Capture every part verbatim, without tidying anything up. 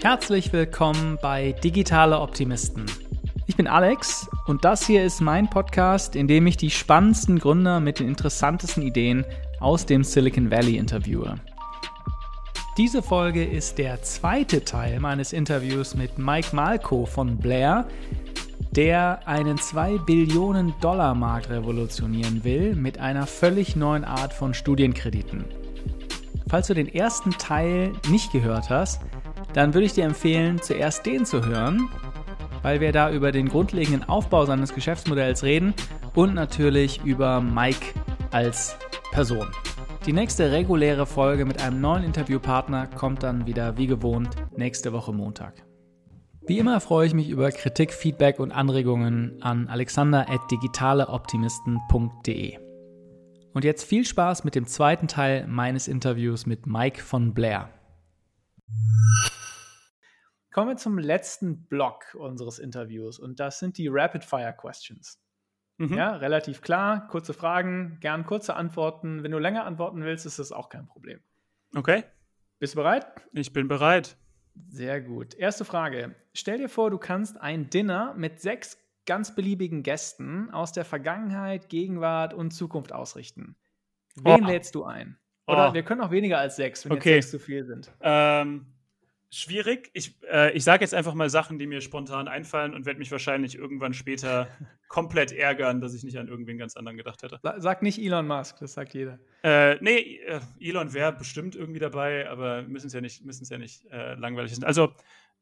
Herzlich willkommen bei Digitale Optimisten. Ich bin Alex und das hier ist mein Podcast, in dem ich die spannendsten Gründer mit den interessantesten Ideen aus dem Silicon Valley interviewe. Diese Folge ist der zweite Teil meines Interviews mit Mike Malko von Blair, der einen zwei Billionen Dollar Markt revolutionieren will mit einer völlig neuen Art von Studienkrediten. Falls du den ersten Teil nicht gehört hast, dann würde ich dir empfehlen, zuerst den zu hören, weil wir da über den grundlegenden Aufbau seines Geschäftsmodells reden und natürlich über Mike als Person. Die nächste reguläre Folge mit einem neuen Interviewpartner kommt dann wieder wie gewohnt nächste Woche Montag. Wie immer freue ich mich über Kritik, Feedback und Anregungen an alexander at digitaleoptimisten punkt de. Und jetzt viel Spaß mit dem zweiten Teil meines Interviews mit Mike von Blair. Kommen wir zum letzten Block unseres Interviews und das sind die Rapid-Fire-Questions. Mhm. Ja, relativ klar, kurze Fragen, gern kurze Antworten. Wenn du länger antworten willst, ist das auch kein Problem. Okay. Bist du bereit? Ich bin bereit. Sehr gut. Erste Frage. Stell dir vor, du kannst ein Dinner mit sechs ganz beliebigen Gästen aus der Vergangenheit, Gegenwart und Zukunft ausrichten. Wen oh. lädst du ein? Oder oh. wir können auch weniger als sechs, wenn okay. jetzt sechs zu viel sind. Ähm, schwierig. Ich, äh, ich sage jetzt einfach mal Sachen, die mir spontan einfallen und werde mich wahrscheinlich irgendwann später komplett ärgern, dass ich nicht an irgendwen ganz anderen gedacht hätte. Sag nicht Elon Musk, das sagt jeder. Äh, nee, Elon wäre bestimmt irgendwie dabei, aber müssen es ja nicht, müssen's ja nicht äh, langweilig sein. Also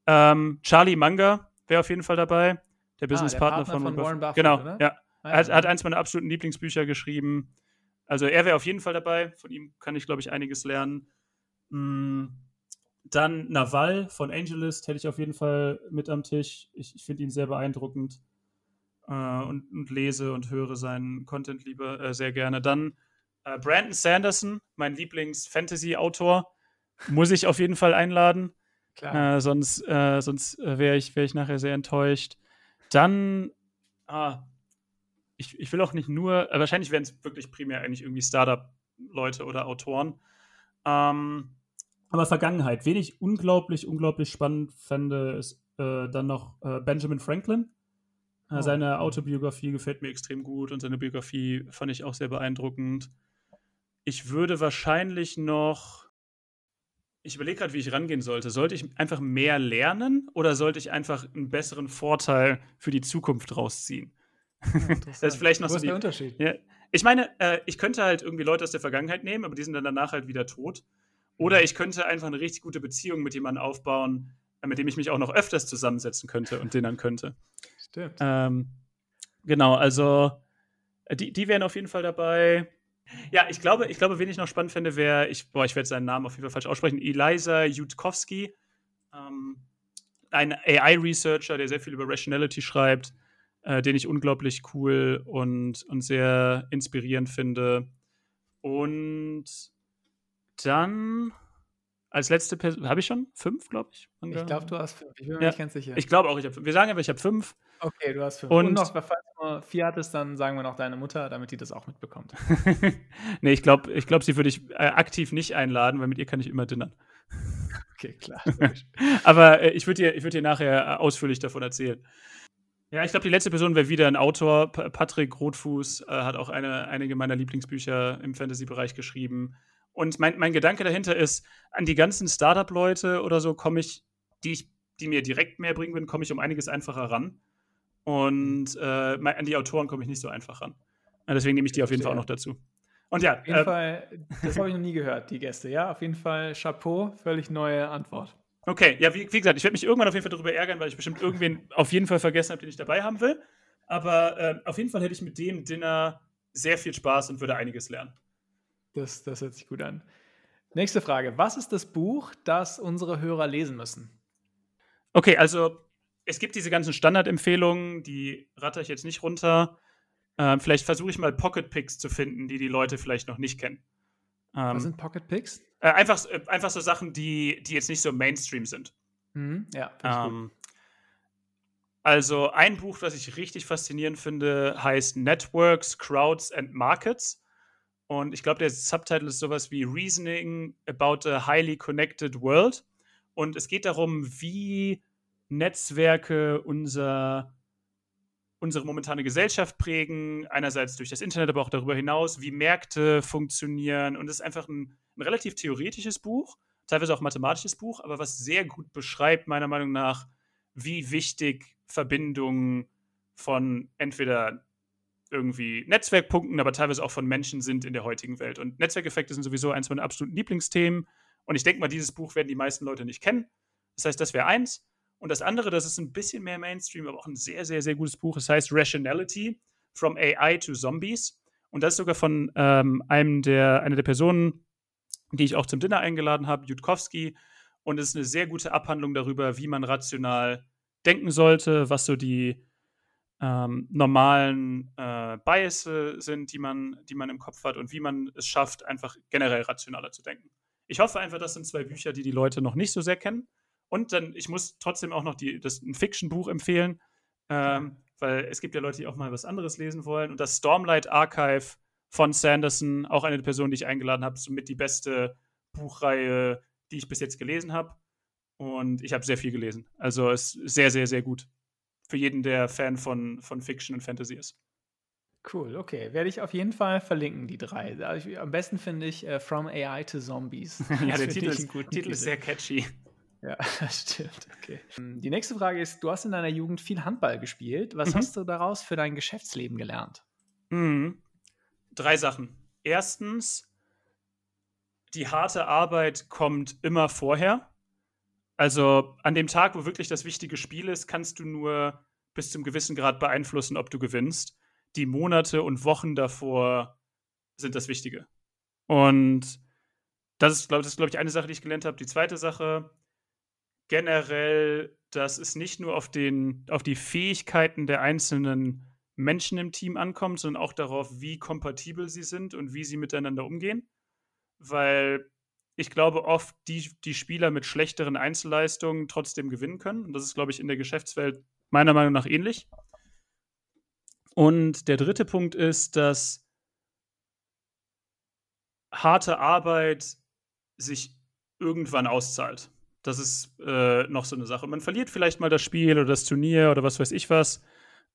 ähm, Charlie Munger wäre auf jeden Fall dabei. Der Businesspartner ah, von, von Warren Buffett. Genau, oder? Ja. Er hat, hat eins meiner absoluten Lieblingsbücher geschrieben. Also er wäre auf jeden Fall dabei. Von ihm kann ich, glaube ich, einiges lernen. Dann Naval von Angelist hätte ich auf jeden Fall mit am Tisch. Ich, ich finde ihn sehr beeindruckend äh, und, und lese und höre seinen Content lieber äh, sehr gerne. Dann äh, Brandon Sanderson, mein Lieblings-Fantasy-Autor, muss ich auf jeden Fall einladen. Klar. Äh, sonst äh, sonst wäre ich, wär ich nachher sehr enttäuscht. Dann, ah, ich, ich will auch nicht nur, äh, wahrscheinlich wären es wirklich primär eigentlich irgendwie Startup-Leute oder Autoren. Ähm, aber Vergangenheit, wen ich unglaublich, unglaublich spannend fände, ist äh, dann noch äh, Benjamin Franklin. Äh, oh. Seine Autobiografie gefällt mir extrem gut und seine Biografie fand ich auch sehr beeindruckend. Ich würde wahrscheinlich noch Ich überlege gerade, wie ich rangehen sollte. Sollte ich einfach mehr lernen oder sollte ich einfach einen besseren Vorteil für die Zukunft rausziehen? Das ist vielleicht noch so die, der Unterschied? Ja. Ich meine, äh, ich könnte halt irgendwie Leute aus der Vergangenheit nehmen, aber die sind dann danach halt wieder tot. Oder ich könnte einfach eine richtig gute Beziehung mit jemandem aufbauen, mit dem ich mich auch noch öfters zusammensetzen könnte und dinnern könnte. Stimmt. Ähm, genau, also die, die wären auf jeden Fall dabei. Ja, ich glaube, ich glaube, wen ich noch spannend fände, wäre, ich, boah, ich werde seinen Namen auf jeden Fall falsch aussprechen, Eliza Yudkowsky, ähm, ein A I-Researcher, der sehr viel über Rationality schreibt, äh, den ich unglaublich cool und, und sehr inspirierend finde. Und dann als letzte Person, habe ich schon fünf, glaube ich? Angaben? Ich glaube, du hast fünf, ich bin mir ja. nicht ganz sicher. Ich glaube auch, ich habe fünf. Wir sagen aber, ich habe fünf. Okay, du hast fünf. Und, und noch, falls du vier hattest, dann sagen wir noch deine Mutter, damit die das auch mitbekommt. Nee, ich glaube, ich glaub, sie würde ich äh, aktiv nicht einladen, weil mit ihr kann ich immer dinnern. Okay, klar. Aber äh, ich würde dir, würd dir nachher ausführlich davon erzählen. Ja, ich glaube, die letzte Person wäre wieder ein Autor. P- Patrick Rotfuß äh, hat auch eine, einige meiner Lieblingsbücher im Fantasy-Bereich geschrieben. Und mein, mein Gedanke dahinter ist, an die ganzen Startup-Leute oder so komme ich, die ich, die mir direkt mehr bringen würden, komme ich um einiges einfacher ran. Und äh, an die Autoren komme ich nicht so einfach ran. Deswegen nehme ich die auf jeden Fall auch noch dazu. Und ja, auf jeden äh, Fall, das habe ich noch nie gehört, die Gäste. Ja, auf jeden Fall Chapeau, völlig neue Antwort. Okay, ja, wie, wie gesagt, ich werde mich irgendwann auf jeden Fall darüber ärgern, weil ich bestimmt irgendwen auf jeden Fall vergessen habe, den ich dabei haben will. Aber äh, auf jeden Fall hätte ich mit dem Dinner sehr viel Spaß und würde einiges lernen. Das, das hört sich gut an. Nächste Frage. Was ist das Buch, das unsere Hörer lesen müssen? Okay, also es gibt diese ganzen Standardempfehlungen, die ratter ich jetzt nicht runter. Ähm, vielleicht versuche ich mal Pocketpicks zu finden, die die Leute vielleicht noch nicht kennen. Ähm, Was sind Pocketpicks? Äh, einfach, äh, einfach so Sachen, die, die jetzt nicht so Mainstream sind. Mhm, ja, ähm, also ein Buch, was ich richtig faszinierend finde, heißt Networks, Crowds and Markets. Und ich glaube, der Subtitle ist sowas wie Reasoning about a highly connected world. Und es geht darum, wie Netzwerke unser, unsere momentane Gesellschaft prägen, einerseits durch das Internet, aber auch darüber hinaus, wie Märkte funktionieren. Und es ist einfach ein, ein relativ theoretisches Buch, teilweise auch mathematisches Buch, aber was sehr gut beschreibt, meiner Meinung nach, wie wichtig Verbindungen von entweder irgendwie Netzwerkpunkten, aber teilweise auch von Menschen sind in der heutigen Welt. Und Netzwerkeffekte sind sowieso eins meiner absoluten Lieblingsthemen. Und ich denke mal, dieses Buch werden die meisten Leute nicht kennen. Das heißt, das wäre eins. Und das andere, das ist ein bisschen mehr Mainstream, aber auch ein sehr, sehr, sehr gutes Buch. Es heißt Rationality, From A I to Zombies. Und das ist sogar von ähm, einem der, einer der Personen, die ich auch zum Dinner eingeladen habe, Yudkowsky. Und es ist eine sehr gute Abhandlung darüber, wie man rational denken sollte, was so die ähm, normalen äh, Biases sind, die man, die man im Kopf hat und wie man es schafft, einfach generell rationaler zu denken. Ich hoffe einfach, das sind zwei Bücher, die die Leute noch nicht so sehr kennen. Und dann, ich muss trotzdem auch noch die, das, ein Fiction-Buch empfehlen, ähm, weil es gibt ja Leute, die auch mal was anderes lesen wollen. Und das Stormlight Archive von Sanderson, auch eine Person, die ich eingeladen habe, somit die beste Buchreihe, die ich bis jetzt gelesen habe. Und ich habe sehr viel gelesen. Also es ist sehr, sehr, sehr gut. Für jeden, der Fan von, von Fiction und Fantasy ist. Cool, okay. Werde ich auf jeden Fall verlinken, die drei. Also ich, am besten finde ich uh, From A I to Zombies. Ja, der Titel ist, gut, Titel ist sehr catchy. Ja, stimmt. Okay. Die nächste Frage ist, du hast in deiner Jugend viel Handball gespielt. Was mhm. hast du daraus für dein Geschäftsleben gelernt? Mhm. Drei Sachen. Erstens, die harte Arbeit kommt immer vorher. Also an dem Tag, wo wirklich das wichtige Spiel ist, kannst du nur bis zum gewissen Grad beeinflussen, ob du gewinnst. Die Monate und Wochen davor sind das Wichtige. Und das ist, glaube glaub ich, eine Sache, die ich gelernt habe. Die zweite Sache, generell, dass es nicht nur auf, den, auf die Fähigkeiten der einzelnen Menschen im Team ankommt, sondern auch darauf, wie kompatibel sie sind und wie sie miteinander umgehen. Weil ich glaube, oft die, die Spieler mit schlechteren Einzelleistungen trotzdem gewinnen können. Und das ist, glaube ich, in der Geschäftswelt meiner Meinung nach ähnlich. Und der dritte Punkt ist, dass harte Arbeit sich irgendwann auszahlt. Das ist äh, noch so eine Sache. Und man verliert vielleicht mal das Spiel oder das Turnier oder was weiß ich was.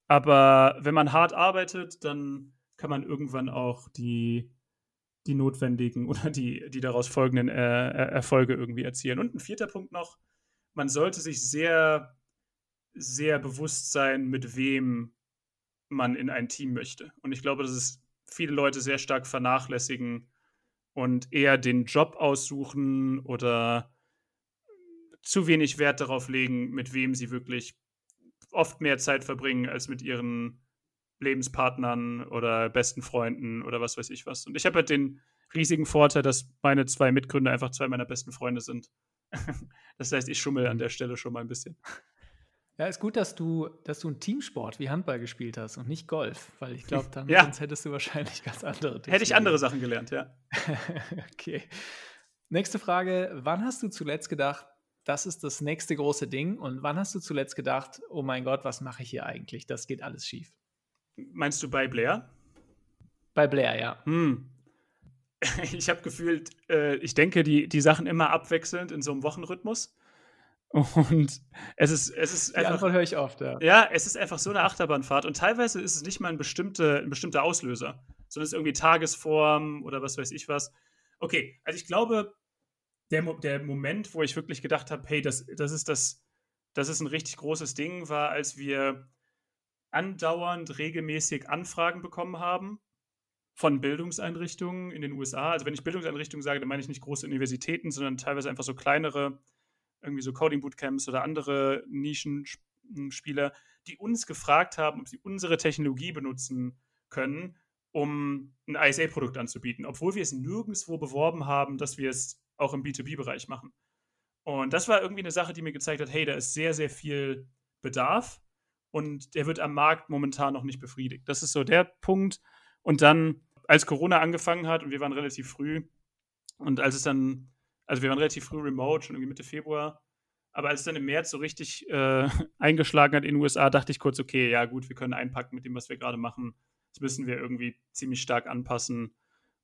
Aber wenn man hart arbeitet, dann kann man irgendwann auch die, die notwendigen oder die, die daraus folgenden äh, Erfolge irgendwie erzielen. Und ein vierter Punkt noch, man sollte sich sehr, sehr bewusst sein, mit wem man in ein Team möchte. Und ich glaube, dass es viele Leute sehr stark vernachlässigen und eher den Job aussuchen oder zu wenig Wert darauf legen, mit wem sie wirklich oft mehr Zeit verbringen als mit ihren Lebenspartnern oder besten Freunden oder was weiß ich was. Und ich habe halt den riesigen Vorteil, dass meine zwei Mitgründer einfach zwei meiner besten Freunde sind. Das heißt, ich schummel an der Stelle schon mal ein bisschen. Ja, ist gut, dass du, dass du einen Teamsport wie Handball gespielt hast und nicht Golf, weil ich glaube, dann ja. sonst hättest du wahrscheinlich ganz andere Dinge. Hätte ich andere Sachen gelernt, ja. Okay. Nächste Frage. Wann hast du zuletzt gedacht, das ist das nächste große Ding? Und wann hast du zuletzt gedacht, oh mein Gott, was mache ich hier eigentlich? Das geht alles schief. Meinst du bei Blair? Bei Blair, ja. Hm. Ich habe gefühlt, äh, ich denke, die, die Sachen immer abwechselnd in so einem Wochenrhythmus. Und es ist, es ist einfach. Die Antwort höre ich oft, ja. Ja, es ist einfach so eine Achterbahnfahrt. Und teilweise ist es nicht mal ein, bestimmte, ein bestimmter Auslöser, sondern es ist irgendwie Tagesform oder was weiß ich was. Okay, also ich glaube, der, der Moment, wo ich wirklich gedacht habe, hey, das, das ist das, das ist ein richtig großes Ding, war, als wir andauernd regelmäßig Anfragen bekommen haben von Bildungseinrichtungen in den U S A. Also wenn ich Bildungseinrichtungen sage, dann meine ich nicht große Universitäten, sondern teilweise einfach so kleinere, irgendwie so Coding-Bootcamps oder andere Nischenspieler, die uns gefragt haben, ob sie unsere Technologie benutzen können, um ein I S A-Produkt anzubieten, obwohl wir es nirgendwo beworben haben, dass wir es auch im B zwei B-Bereich machen. Und das war irgendwie eine Sache, die mir gezeigt hat, hey, da ist sehr, sehr viel Bedarf und der wird am Markt momentan noch nicht befriedigt. Das ist so der Punkt. Und dann, als Corona angefangen hat, und wir waren relativ früh, und als es dann Also wir waren relativ früh remote, schon irgendwie Mitte Februar. Aber als es dann im März so richtig äh, eingeschlagen hat in den U S A, dachte ich kurz, okay, ja gut, wir können einpacken mit dem, was wir gerade machen. Das müssen wir irgendwie ziemlich stark anpassen.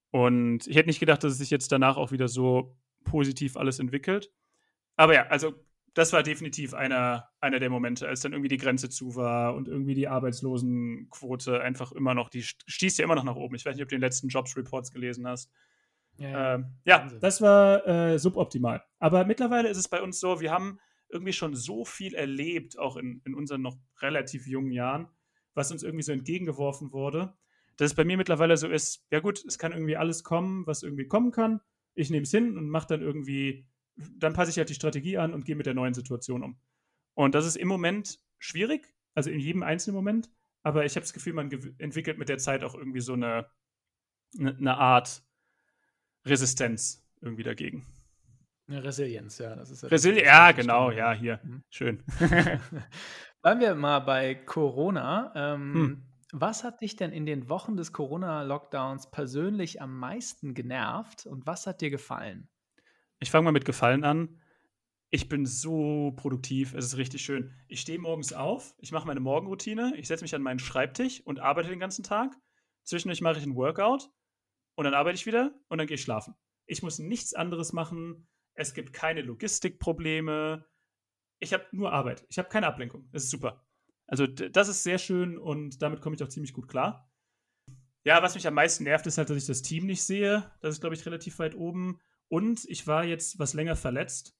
Und ich hätte nicht gedacht, dass es sich jetzt danach auch wieder so positiv alles entwickelt. Aber ja, also das war definitiv einer, einer der Momente, als dann irgendwie die Grenze zu war und irgendwie die Arbeitslosenquote einfach immer noch, die stieß ja immer noch nach oben. Ich weiß nicht, ob du den letzten Jobs-Reports gelesen hast. Ja, ja. Ähm, ja das war äh, suboptimal. Aber mittlerweile ist es bei uns so, wir haben irgendwie schon so viel erlebt, auch in, in unseren noch relativ jungen Jahren, was uns irgendwie so entgegengeworfen wurde, dass es bei mir mittlerweile so ist, ja gut, es kann irgendwie alles kommen, was irgendwie kommen kann. Ich nehme es hin und mache dann irgendwie, dann passe ich halt die Strategie an und gehe mit der neuen Situation um. Und das ist im Moment schwierig, also in jedem einzelnen Moment, aber ich habe das Gefühl, man gew- entwickelt mit der Zeit auch irgendwie so eine, eine Art Resistenz irgendwie dagegen. Eine Resilienz, ja. Das ist ja, Resili- ja genau, ja, hier. Mhm. Schön. Bleiben wir mal bei Corona. Ähm, hm. Was hat dich denn in den Wochen des Corona-Lockdowns persönlich am meisten genervt und was hat dir gefallen? Ich fange mal mit Gefallen an. Ich bin so produktiv, es ist richtig schön. Ich stehe morgens auf, ich mache meine Morgenroutine, ich setze mich an meinen Schreibtisch und arbeite den ganzen Tag. Zwischendurch mache ich einen Workout und dann arbeite ich wieder und dann gehe ich schlafen. Ich muss nichts anderes machen. Es gibt keine Logistikprobleme. Ich habe nur Arbeit. Ich habe keine Ablenkung. Das ist super. Also d- das ist sehr schön und damit komme ich auch ziemlich gut klar. Ja, was mich am meisten nervt, ist halt, dass ich das Team nicht sehe. Das ist, glaube ich, relativ weit oben. Und ich war jetzt was länger verletzt,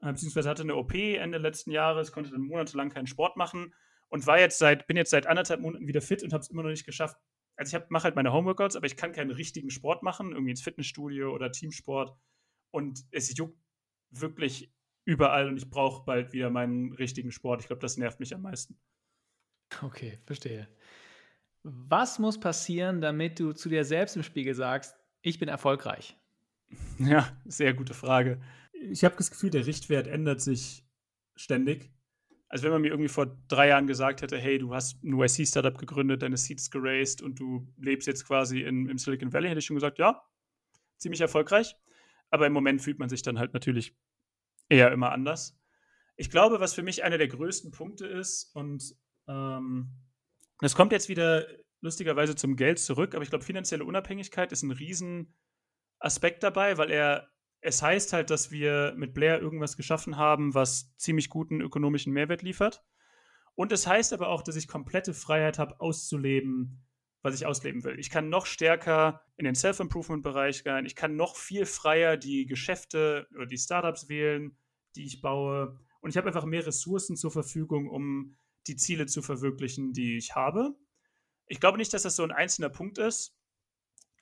äh, beziehungsweise hatte eine O P Ende letzten Jahres, konnte dann monatelang keinen Sport machen und war jetzt seit, bin jetzt seit anderthalb Monaten wieder fit und habe es immer noch nicht geschafft. Also ich mache halt meine Homeworkouts, aber ich kann keinen richtigen Sport machen, irgendwie ins Fitnessstudio oder Teamsport. Und es juckt wirklich überall und ich brauche bald wieder meinen richtigen Sport. Ich glaube, das nervt mich am meisten. Okay, verstehe. Was muss passieren, damit du zu dir selbst im Spiegel sagst, ich bin erfolgreich? Ja, sehr gute Frage. Ich habe das Gefühl, der Richtwert ändert sich ständig. Also wenn man mir irgendwie vor drei Jahren gesagt hätte, hey, du hast ein Y C-Startup gegründet, deine Seeds geraced und du lebst jetzt quasi in, im Silicon Valley, hätte ich schon gesagt, ja, ziemlich erfolgreich. Aber im Moment fühlt man sich dann halt natürlich eher immer anders. Ich glaube, was für mich einer der größten Punkte ist, und ähm, das kommt jetzt wieder lustigerweise zum Geld zurück, aber ich glaube, finanzielle Unabhängigkeit ist ein Riesenaspekt dabei, weil er, es heißt halt, dass wir mit Blair irgendwas geschaffen haben, was ziemlich guten ökonomischen Mehrwert liefert. Und es heißt aber auch, dass ich komplette Freiheit habe, auszuleben, was ich ausleben will. Ich kann noch stärker in den Self-Improvement-Bereich gehen. Ich kann noch viel freier die Geschäfte oder die Startups wählen, die ich baue. Und ich habe einfach mehr Ressourcen zur Verfügung, um die Ziele zu verwirklichen, die ich habe. Ich glaube nicht, dass das so ein einzelner Punkt ist.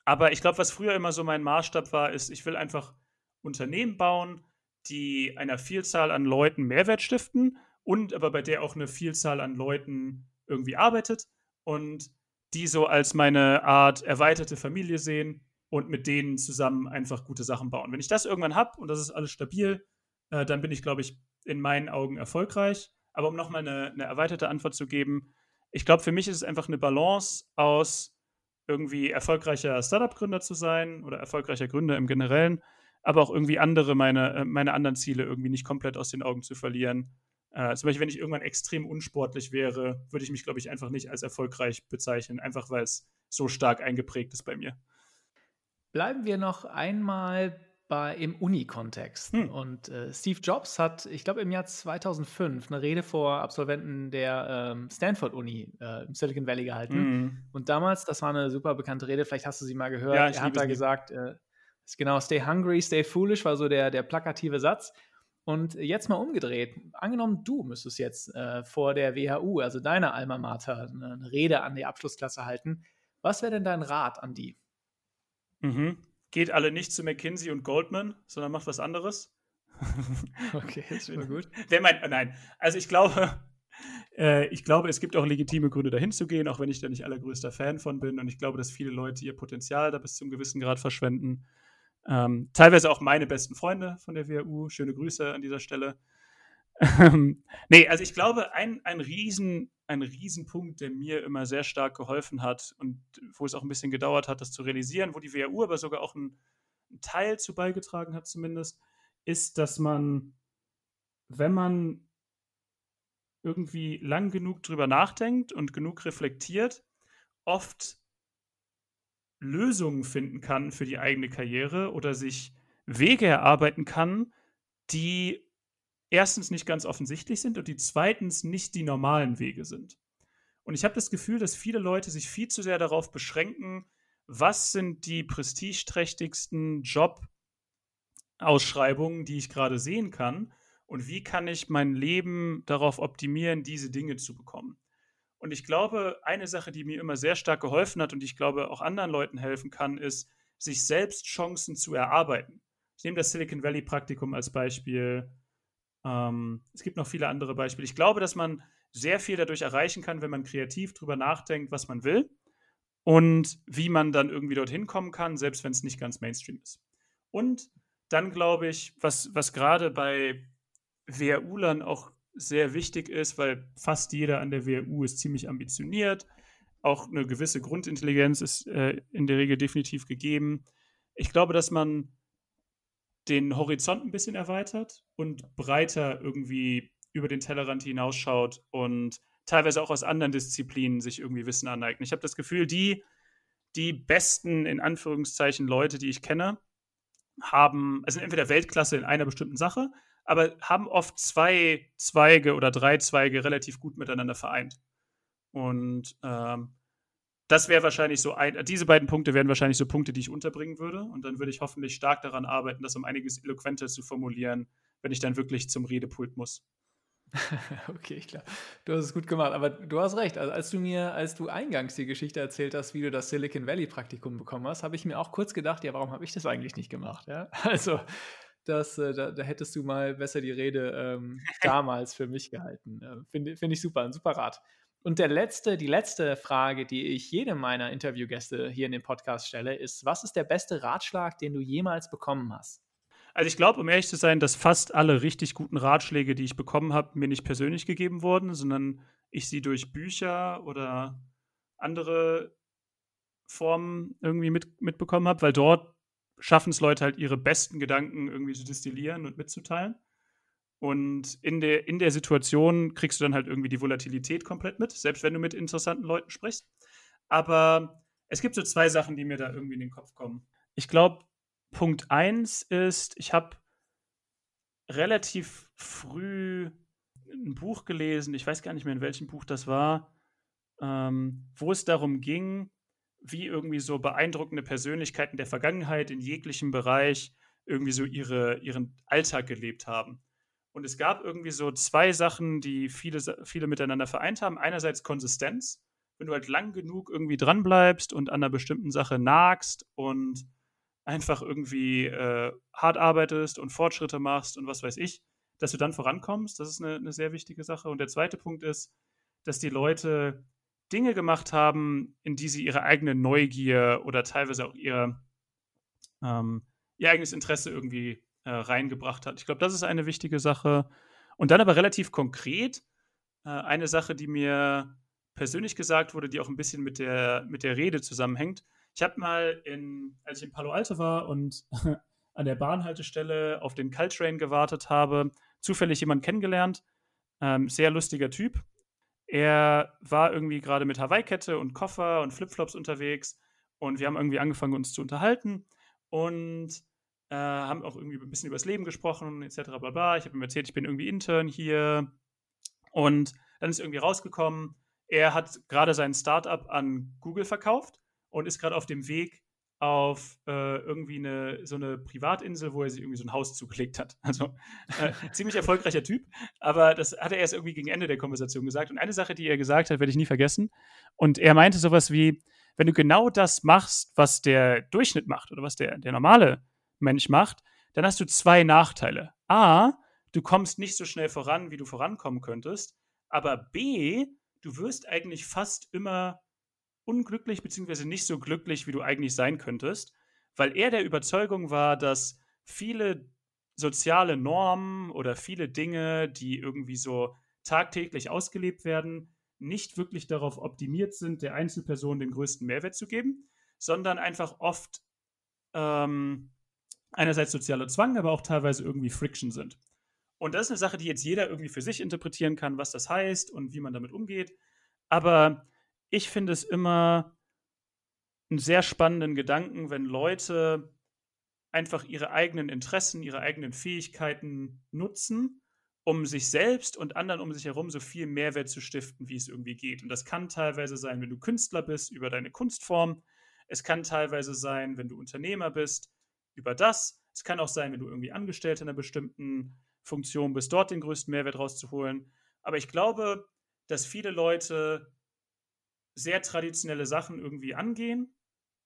Aber ich glaube, was früher immer so mein Maßstab war, ist, ich will einfach Unternehmen bauen, die einer Vielzahl an Leuten Mehrwert stiften und aber bei der auch eine Vielzahl an Leuten irgendwie arbeitet und die so als meine Art erweiterte Familie sehen und mit denen zusammen einfach gute Sachen bauen. Wenn ich das irgendwann habe und das ist alles stabil, äh, dann bin ich, glaube ich, in meinen Augen erfolgreich. Aber um nochmal eine, eine erweiterte Antwort zu geben, ich glaube, für mich ist es einfach eine Balance aus irgendwie erfolgreicher Startup-Gründer zu sein oder erfolgreicher Gründer im Generellen, aber auch irgendwie andere, meine, meine anderen Ziele irgendwie nicht komplett aus den Augen zu verlieren. Uh, zum Beispiel, wenn ich irgendwann extrem unsportlich wäre, würde ich mich, glaube ich, einfach nicht als erfolgreich bezeichnen, einfach weil es so stark eingeprägt ist bei mir. Bleiben wir noch einmal bei, im Uni-Kontext. Hm. Und äh, Steve Jobs hat, ich glaube, im Jahr zweitausendfünf eine Rede vor Absolventen der ähm, Stanford-Uni äh, im Silicon Valley gehalten. Mhm. Und damals, das war eine super bekannte Rede, vielleicht hast du sie mal gehört, ja, er hat da gesagt, äh, genau, stay hungry, stay foolish, war so der, der plakative Satz. Und jetzt mal umgedreht, angenommen, du müsstest jetzt äh, vor der W H U, also deiner Alma Mater, eine Rede an die Abschlussklasse halten. Was wäre denn dein Rat an die? Mhm. Geht alle nicht zu McKinsey und Goldman, sondern macht was anderes. Okay, das ist schon gut. Wer meint, nein, also ich glaube, äh, ich glaube, es gibt auch legitime Gründe, dahin zu gehen, auch wenn ich da nicht allergrößter Fan von bin. Und ich glaube, dass viele Leute ihr Potenzial da bis zum gewissen Grad verschwenden. Ähm, teilweise auch meine besten Freunde von der W H U. Schöne Grüße an dieser Stelle. Ähm, nee, also ich glaube, ein, ein, Riesen, ein Riesenpunkt, der mir immer sehr stark geholfen hat und wo es auch ein bisschen gedauert hat, das zu realisieren, wo die W H U aber sogar auch einen Teil zu beigetragen hat zumindest, ist, dass man, wenn man irgendwie lang genug drüber nachdenkt und genug reflektiert, oft Lösungen finden kann für die eigene Karriere oder sich Wege erarbeiten kann, die erstens nicht ganz offensichtlich sind und die zweitens nicht die normalen Wege sind. Und ich habe das Gefühl, dass viele Leute sich viel zu sehr darauf beschränken, was sind die prestigeträchtigsten Job-Ausschreibungen, die ich gerade sehen kann und wie kann ich mein Leben darauf optimieren, diese Dinge zu bekommen. Und ich glaube, eine Sache, die mir immer sehr stark geholfen hat und die ich glaube auch anderen Leuten helfen kann, ist, sich selbst Chancen zu erarbeiten. Ich nehme das Silicon Valley Praktikum als Beispiel. Ähm, es gibt noch viele andere Beispiele. Ich glaube, dass man sehr viel dadurch erreichen kann, wenn man kreativ drüber nachdenkt, was man will und wie man dann irgendwie dorthin kommen kann, selbst wenn es nicht ganz Mainstream ist. Und dann glaube ich, was, was gerade bei W H U-Lern auch sehr wichtig ist, weil fast jeder an der W H U ist ziemlich ambitioniert, auch eine gewisse Grundintelligenz ist äh, in der Regel definitiv gegeben. Ich glaube, dass man den Horizont ein bisschen erweitert und breiter irgendwie über den Tellerrand hinausschaut und teilweise auch aus anderen Disziplinen sich irgendwie Wissen aneignen. Ich habe das Gefühl, die, die besten, in Anführungszeichen, Leute, die ich kenne, haben, also sind entweder Weltklasse in einer bestimmten Sache, aber haben oft zwei Zweige oder drei Zweige relativ gut miteinander vereint. Und ähm, das wäre wahrscheinlich so, ein, diese beiden Punkte wären wahrscheinlich so Punkte, die ich unterbringen würde. Und dann würde ich hoffentlich stark daran arbeiten, das um einiges eloquenter zu formulieren, wenn ich dann wirklich zum Redepult muss. Okay, klar. Du hast es gut gemacht, aber du hast recht. Also als du mir, als du eingangs die Geschichte erzählt hast, wie du das Silicon Valley Praktikum bekommen hast, habe ich mir auch kurz gedacht, ja, warum habe ich das eigentlich nicht gemacht? Ja? Also das, äh, da, da hättest du mal besser die Rede ähm, damals für mich gehalten. Äh, finde, finde ich super, ein super Rat. Und der letzte, die letzte Frage, die ich jedem meiner Interviewgäste hier in dem Podcast stelle, ist, was ist der beste Ratschlag, den du jemals bekommen hast? Also ich glaube, um ehrlich zu sein, dass fast alle richtig guten Ratschläge, die ich bekommen habe, mir nicht persönlich gegeben wurden, sondern ich sie durch Bücher oder andere Formen irgendwie mit, mitbekommen habe, weil dort schaffen es Leute halt, ihre besten Gedanken irgendwie zu destillieren und mitzuteilen. Und in der, in der Situation kriegst du dann halt irgendwie die Volatilität komplett mit, selbst wenn du mit interessanten Leuten sprichst. Aber es gibt so zwei Sachen, die mir da irgendwie in den Kopf kommen. Ich glaube, Punkt eins ist, ich habe relativ früh ein Buch gelesen, ich weiß gar nicht mehr, in welchem Buch das war, ähm, wo es darum ging, wie irgendwie so beeindruckende Persönlichkeiten der Vergangenheit in jeglichem Bereich irgendwie so ihre, ihren Alltag gelebt haben. Und es gab irgendwie so zwei Sachen, die viele, viele miteinander vereint haben. Einerseits Konsistenz, wenn du halt lang genug irgendwie dranbleibst und an einer bestimmten Sache nagst und einfach irgendwie äh, hart arbeitest und Fortschritte machst und was weiß ich, dass du dann vorankommst. Das ist eine, eine sehr wichtige Sache. Und der zweite Punkt ist, dass die Leute Dinge gemacht haben, in die sie ihre eigene Neugier oder teilweise auch ihr, ähm, ihr eigenes Interesse irgendwie äh, reingebracht hat. Ich glaube, das ist eine wichtige Sache. Und dann aber relativ konkret äh, eine Sache, die mir persönlich gesagt wurde, die auch ein bisschen mit der, mit der Rede zusammenhängt. Ich habe mal, in, als ich in Palo Alto war und an der Bahnhaltestelle auf den Caltrain gewartet habe, zufällig jemanden kennengelernt, ähm, sehr lustiger Typ. Er war irgendwie gerade mit Hawaii-Kette und Koffer und Flipflops unterwegs und wir haben irgendwie angefangen, uns zu unterhalten und äh, haben auch irgendwie ein bisschen über das Leben gesprochen et cetera. Blablabla. Ich habe ihm erzählt, ich bin irgendwie Intern hier und dann ist irgendwie rausgekommen, er hat gerade sein Startup an Google verkauft und ist gerade auf dem Weg auf äh, irgendwie eine, so eine Privatinsel, wo er sich irgendwie so ein Haus zugelegt hat. Also äh, ziemlich erfolgreicher Typ, aber das hat er erst irgendwie gegen Ende der Konversation gesagt. Und eine Sache, die er gesagt hat, werde ich nie vergessen. Und er meinte sowas wie, wenn du genau das machst, was der Durchschnitt macht oder was der, der normale Mensch macht, dann hast du zwei Nachteile. A, du kommst nicht so schnell voran, wie du vorankommen könntest. Aber B, du wirst eigentlich fast immer unglücklich beziehungsweise nicht so glücklich, wie du eigentlich sein könntest, weil er der Überzeugung war, dass viele soziale Normen oder viele Dinge, die irgendwie so tagtäglich ausgelebt werden, nicht wirklich darauf optimiert sind, der Einzelperson den größten Mehrwert zu geben, sondern einfach oft ähm, einerseits sozialer Zwang, aber auch teilweise irgendwie Friction sind. Und das ist eine Sache, die jetzt jeder irgendwie für sich interpretieren kann, was das heißt und wie man damit umgeht. Aber ich finde es immer einen sehr spannenden Gedanken, wenn Leute einfach ihre eigenen Interessen, ihre eigenen Fähigkeiten nutzen um sich selbst und anderen um sich herum so viel Mehrwert zu stiften, wie es irgendwie geht. Und das kann teilweise sein, wenn du Künstler bist, über deine Kunstform. Es kann teilweise sein, wenn du Unternehmer bist, über das. Es kann auch sein, wenn du irgendwie Angestellter in einer bestimmten Funktion bist, dort den größten Mehrwert rauszuholen. Aber ich glaube, dass viele Leute sehr traditionelle Sachen irgendwie angehen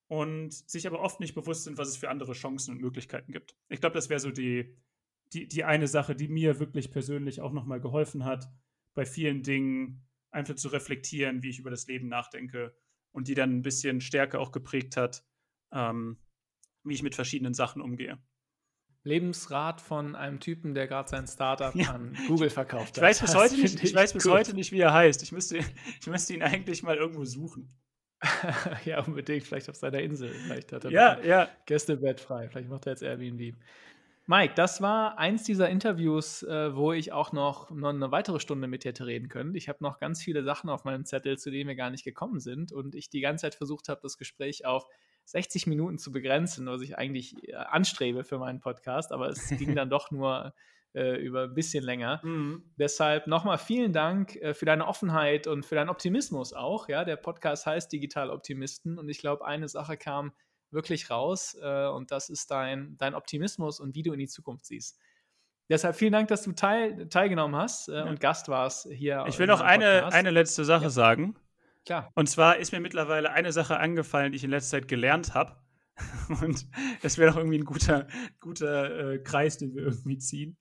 und sich aber oft nicht bewusst sind, was es für andere Chancen und Möglichkeiten gibt. Ich glaube, das wäre so die, die, die eine Sache, die mir wirklich persönlich auch nochmal geholfen hat, bei vielen Dingen einfach zu reflektieren, wie ich über das Leben nachdenke und die dann ein bisschen stärker auch geprägt hat, ähm, wie ich mit verschiedenen Sachen umgehe. Lebensrat von einem Typen, der gerade sein Startup ja. an Google verkauft hat. Ich weiß bis, heute nicht, ich weiß bis heute nicht, wie er heißt. Ich müsste, ich müsste ihn eigentlich mal irgendwo suchen. Ja, unbedingt. Vielleicht auf seiner Insel. Vielleicht hat er ja, ja. Gästebett frei. Vielleicht macht er jetzt Airbnb. Mike, das war eins dieser Interviews, wo ich auch noch eine weitere Stunde mit dir hätte reden können. Ich habe noch ganz viele Sachen auf meinem Zettel, zu denen wir gar nicht gekommen sind. Und ich die ganze Zeit versucht habe, das Gespräch auf sechzig Minuten zu begrenzen, was ich eigentlich anstrebe für meinen Podcast, aber es ging dann doch nur äh, über ein bisschen länger. Mhm. Deshalb nochmal vielen Dank äh, für deine Offenheit und für deinen Optimismus auch. Ja, der Podcast heißt Digital Optimisten und ich glaube, eine Sache kam wirklich raus äh, und das ist dein, dein Optimismus und wie du in die Zukunft siehst. Deshalb vielen Dank, dass du teil, teilgenommen hast äh, ja. und Gast warst hier. Ich will noch eine, eine letzte Sache ja. sagen. Klar. Und zwar ist mir mittlerweile eine Sache angefallen, die ich in letzter Zeit gelernt habe. Und das wäre doch irgendwie ein guter, guter äh, Kreis, den wir irgendwie ziehen.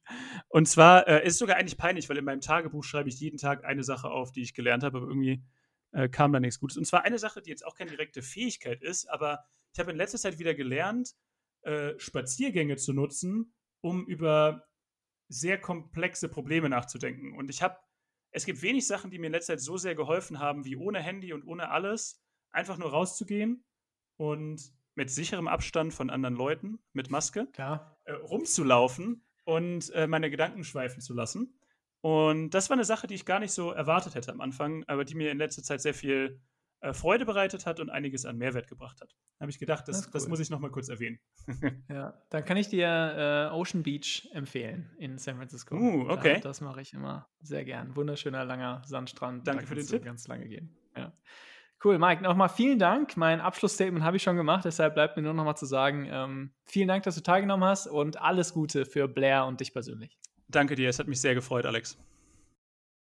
Und zwar äh, ist es sogar eigentlich peinlich, weil in meinem Tagebuch schreibe ich jeden Tag eine Sache auf, die ich gelernt habe, aber irgendwie äh, kam da nichts Gutes. Und zwar eine Sache, die jetzt auch keine direkte Fähigkeit ist, aber ich habe in letzter Zeit wieder gelernt, äh, Spaziergänge zu nutzen, um über sehr komplexe Probleme nachzudenken. Und ich habe Es gibt wenig Sachen, die mir in letzter Zeit so sehr geholfen haben, wie ohne Handy und ohne alles, einfach nur rauszugehen und mit sicherem Abstand von anderen Leuten, mit Maske, ja. äh, rumzulaufen und äh, meine Gedanken schweifen zu lassen. Und das war eine Sache, die ich gar nicht so erwartet hätte am Anfang, aber die mir in letzter Zeit sehr viel äh, Freude bereitet hat und einiges an Mehrwert gebracht hat. Da habe ich gedacht, das, das, cool. das muss ich nochmal kurz erwähnen. Ja, dann kann ich dir äh, Ocean Beach empfehlen in San Francisco. Uh, okay. Da, das mache ich immer sehr gern. Wunderschöner, langer Sandstrand. Danke da für den Tipp. Ganz lange gehen. Ja. Cool, Mike, nochmal vielen Dank. Mein Abschlussstatement habe ich schon gemacht, deshalb bleibt mir nur nochmal zu sagen, ähm, vielen Dank, dass du teilgenommen hast und alles Gute für Blair und dich persönlich. Danke dir, es hat mich sehr gefreut, Alex.